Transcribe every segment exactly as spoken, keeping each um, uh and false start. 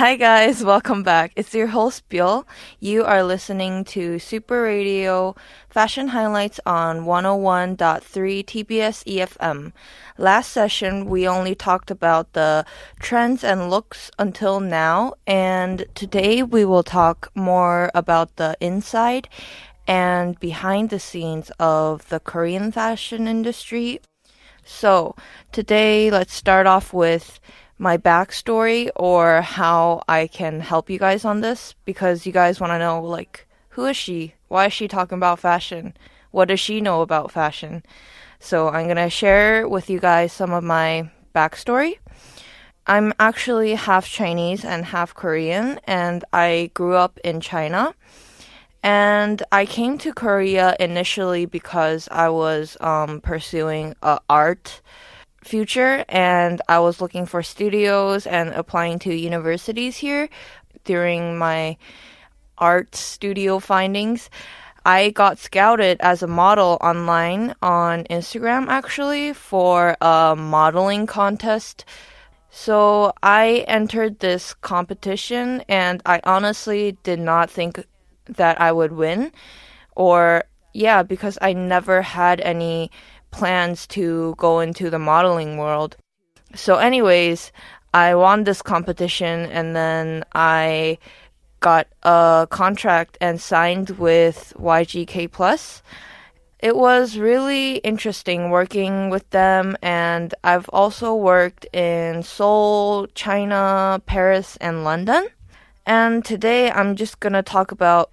Hi guys, welcome back. It's your host Byul. You are listening to Super Radio Fashion Highlights on one oh one point three T B S E F M. Last session we only talked about the trends and looks until now, and today we will talk more about the inside and behind the scenes of the Korean fashion industry. So, today let's start off with my backstory or how I can help you guys on this, because you guys want to know, like, who is she? Why is she talking about fashion? What does she know about fashion? So I'm going to share with you guys some of my backstory. I'm actually half Chinese and half Korean, and I grew up in China. And I came to Korea initially because I was um, pursuing uh, art future, and I was looking for studios and applying to universities here. During my art studio findings, I got scouted as a model online on Instagram, actually, for a modeling contest. So I entered this competition, and I honestly did not think that I would win, or yeah, because I never had any plans to go into the modeling world. So anyways, I won this competition, and then I got a contract and signed with Y G K plus. It was really interesting working with them, and I've also worked in Seoul, China, Paris, and London. And today I'm just gonna talk about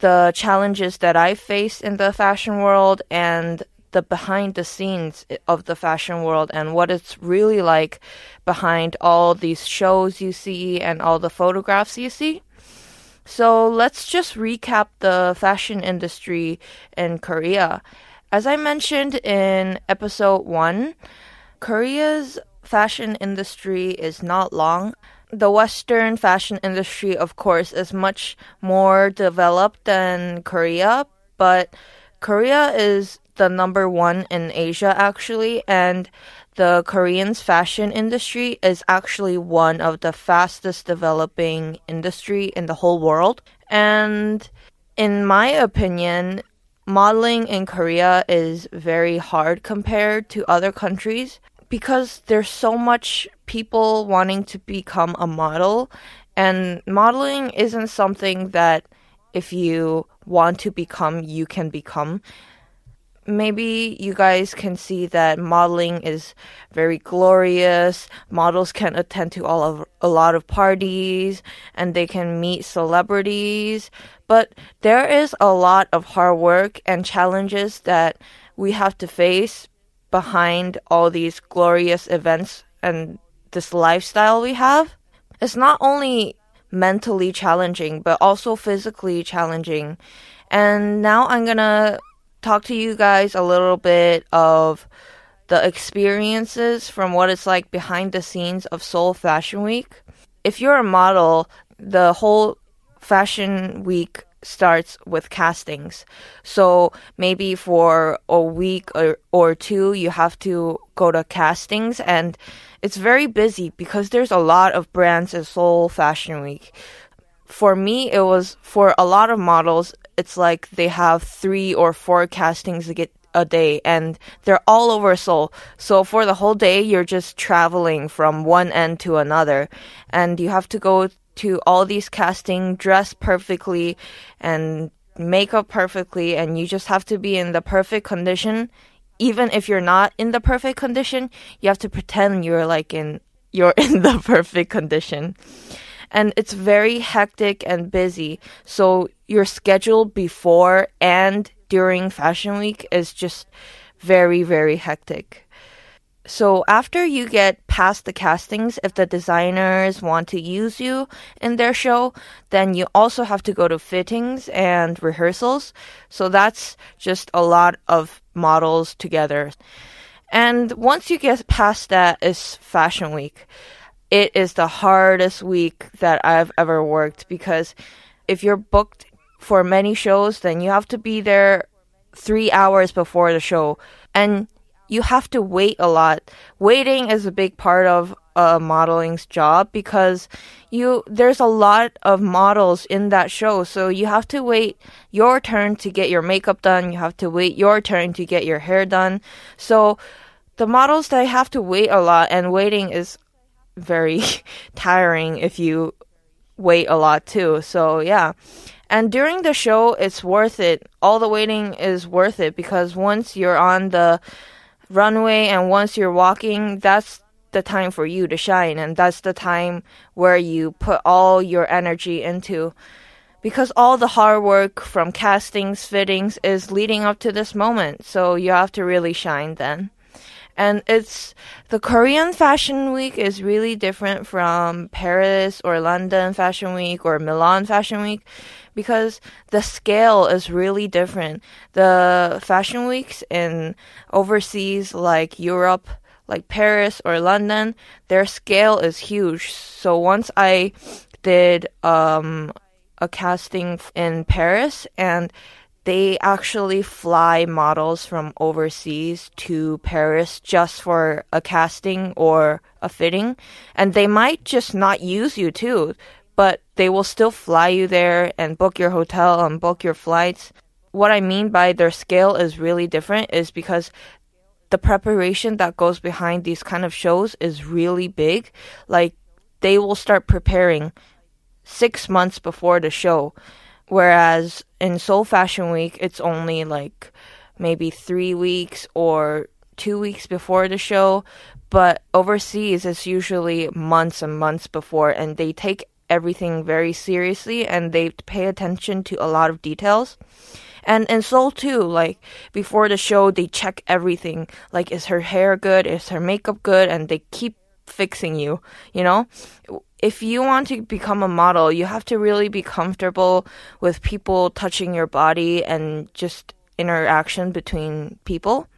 the challenges that I face in the fashion world and the behind the scenes of the fashion world, and what it's really like behind all these shows you see and all the photographs you see. So let's just recap the fashion industry in Korea. As I mentioned in episode one, Korea's fashion industry is not long. The Western fashion industry, of course, is much more developed than Korea, but Korea is the number one in Asia, actually, and the Korean's fashion industry is actually one of the fastest developing industry in the whole world. And in my opinion, modeling in Korea is very hard compared to other countries, because there's so much people wanting to become a model, and modeling isn't something that if you want to become, you can become. Maybe you guys can see that modeling is very glorious. Models can attend to all of a lot of parties, and they can meet celebrities. But there is a lot of hard work and challenges that we have to face behind all these glorious events and this lifestyle we have. It's not only mentally challenging, but also physically challenging. And now I'm gonna talk to you guys a little bit of the experiences from what it's like behind the scenes of Seoul Fashion Week. If you're a model, the whole Fashion Week starts with castings. So maybe for a week or, or two, you have to go to castings, and it's very busy because there's a lot of brands in Seoul Fashion Week. For me, it was for a lot of models, it's like they have three or four castings a day, and they're all over Seoul. So for the whole day, you're just traveling from one end to another, and you have to go to all these casting, dress perfectly and makeup perfectly, and you just have to be in the perfect condition. Even if you're not in the perfect condition, you have to pretend you're like in you're in the perfect condition. And it's very hectic and busy. So your schedule before and during Fashion Week is just very, very hectic. So after you get past the castings, if the designers want to use you in their show, then you also have to go to fittings and rehearsals. So that's just a lot of models together. And once you get past that, it's Fashion Week. It is the hardest week that I've ever worked, because if you're booked for many shows, then you have to be there three hours before the show. And you have to wait a lot. Waiting is a big part of a modeling's job, because you there's a lot of models in that show. So you have to wait your turn to get your makeup done. You have to wait your turn to get your hair done. So the models, they have to wait a lot, and waiting is very tiring if you wait a lot too. So yeah. And during the show, it's worth it. All the waiting is worth it, because once you're on the runway and once you're walking, that's the time for you to shine. And that's the time where you put all your energy into. Because all the hard work from castings, fittings is leading up to this moment. So you have to really shine then. And it's the Korean Fashion Week is really different from Paris or London Fashion Week or Milan Fashion Week, because the scale is really different. The fashion weeks in overseas, like Europe, like Paris or London, their scale is huge. So once I did um, a casting in Paris, and they actually fly models from overseas to Paris just for a casting or a fitting. And they might just not use you too, but they will still fly you there and book your hotel and book your flights. What I mean by their scale is really different is because the preparation that goes behind these kind of shows is really big. Like, they will start preparing six months before the show. Whereas in Seoul Fashion Week, it's only like maybe three weeks or two weeks before the show. But overseas, it's usually months and months before. And they take everything very seriously, and they pay attention to a lot of details. And in Seoul too, like before the show, they check everything. Like, is her hair good? Is her makeup good? And they keep fixing you, you know? If you want to become a model, you have to really be comfortable with people touching your body and just interaction between people.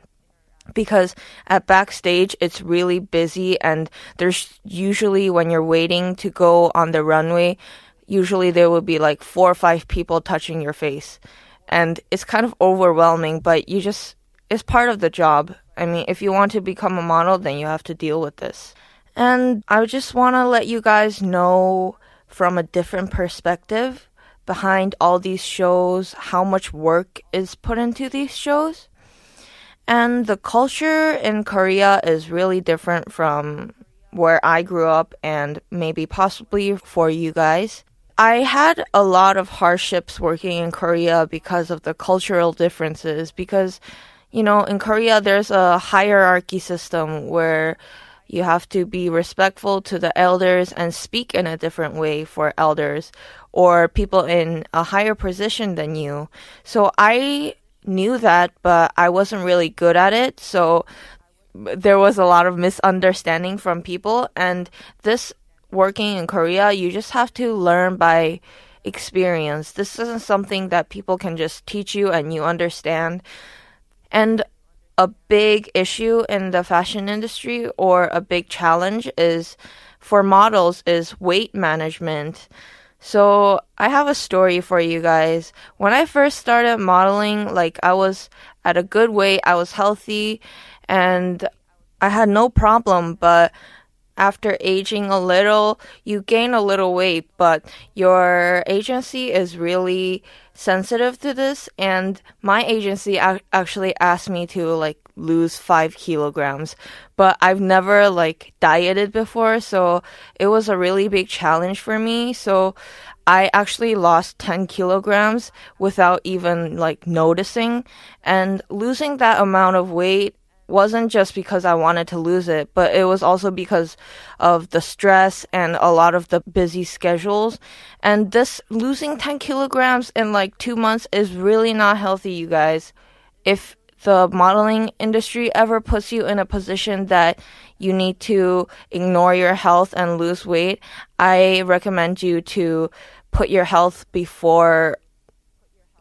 Because at backstage, it's really busy, and there's usually, when you're waiting to go on the runway, usually there will be like four or five people touching your face. And it's kind of overwhelming, but you just, it's part of the job. I mean, if you want to become a model, then you have to deal with this. And I just want to let you guys know from a different perspective behind all these shows, how much work is put into these shows. And the culture in Korea is really different from where I grew up and maybe possibly for you guys. I had a lot of hardships working in Korea because of the cultural differences. Because, you know, in Korea, there's a hierarchy system where you have to be respectful to the elders and speak in a different way for elders or people in a higher position than you. So I knew that, but I wasn't really good at it. So there was a lot of misunderstanding from people. And this working in Korea, you just have to learn by experience. This isn't something that people can just teach you and you understand. And a big issue in the fashion industry, or a big challenge is for models, is weight management. So I have a story for you guys. When I first started modeling, like, I was at a good weight, I was healthy, and I had no problem. But after aging a little, you gain a little weight, but your agency is really sensitive to this. And my agency ac- actually asked me to like lose five kilograms, but I've never like dieted before. So it was a really big challenge for me. So I actually lost ten kilograms without even like noticing. And losing that amount of weight wasn't just because I wanted to lose it, but it was also because of the stress and a lot of the busy schedules. And this losing ten kilograms in like two months is really not healthy, you guys. If the modeling industry ever puts you in a position that you need to ignore your health and lose weight, I recommend you to put your health before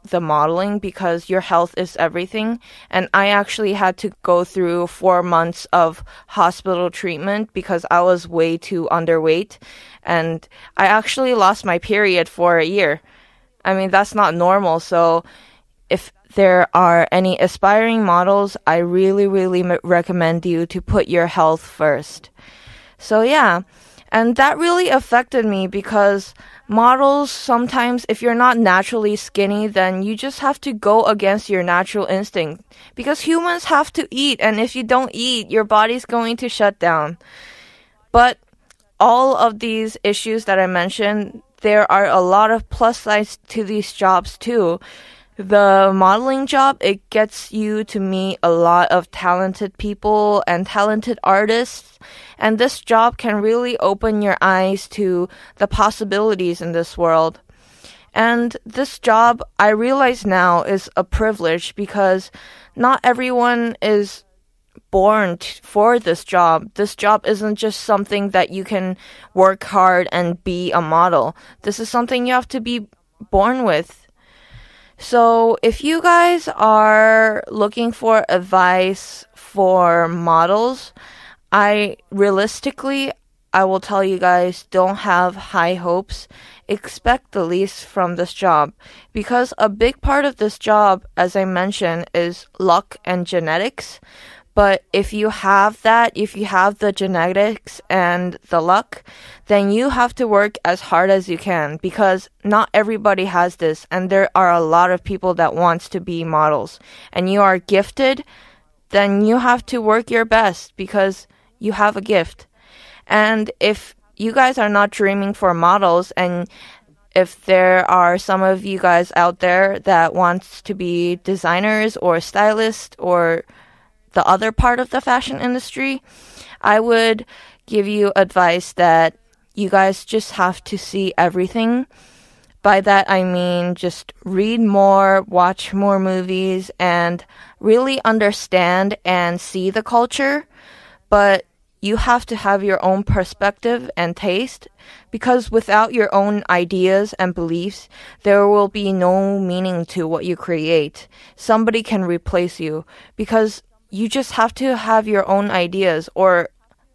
the modeling because your health is everything. And I actually had to go through four months of hospital treatment because I was way too underweight. And I actually lost my period for a year. I mean, that's not normal. So if there are any aspiring models, I really, really m- recommend you to put your health first. So yeah. And that really affected me because models sometimes, if you're not naturally skinny, then you just have to go against your natural instinct because humans have to eat. And if you don't eat, your body's going to shut down. But all of these issues that I mentioned, there are a lot of plus sides to these jobs too. The modeling job, it gets you to meet a lot of talented people and talented artists. And this job can really open your eyes to the possibilities in this world. And this job, I realize now, is a privilege because not everyone is born t- for this job. This job isn't just something that you can work hard and be a model. This is something you have to be born with. So if you guys are looking for advice for models, I realistically, I will tell you guys, don't have high hopes. Expect the least from this job because a big part of this job, as I mentioned, is luck and genetics. But if you have that, if you have the genetics and the luck, then you have to work as hard as you can because not everybody has this. And there are a lot of people that wants to be models. And you are gifted, then you have to work your best because you have a gift. And if you guys are not dreaming for models, and if there are some of you guys out there that wants to be designers or stylists or the other part of the fashion industry, I would give you advice that you guys just have to see everything. By that, I mean just read more, watch more movies, and really understand and see the culture. But you have to have your own perspective and taste because without your own ideas and beliefs, there will be no meaning to what you create. Somebody can replace you because you just have to have your own ideas, or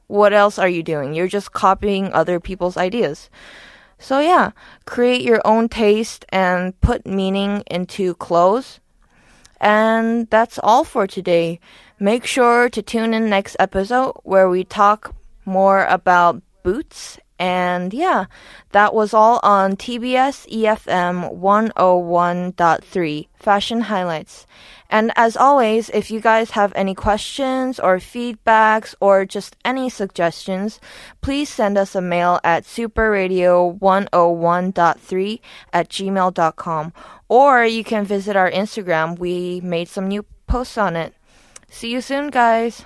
what else are you doing? You're just copying other people's ideas. So yeah, create your own taste and put meaning into clothes. And that's all for today. Make sure to tune in next episode where we talk more about boots. And yeah, that was all on T B S E F M one oh one point three Fashion Highlights. And as always, if you guys have any questions or feedbacks or just any suggestions, please send us a mail at superradio one oh one point three at gmail dot com. Or you can visit our Instagram. We made some new posts on it. See you soon, guys.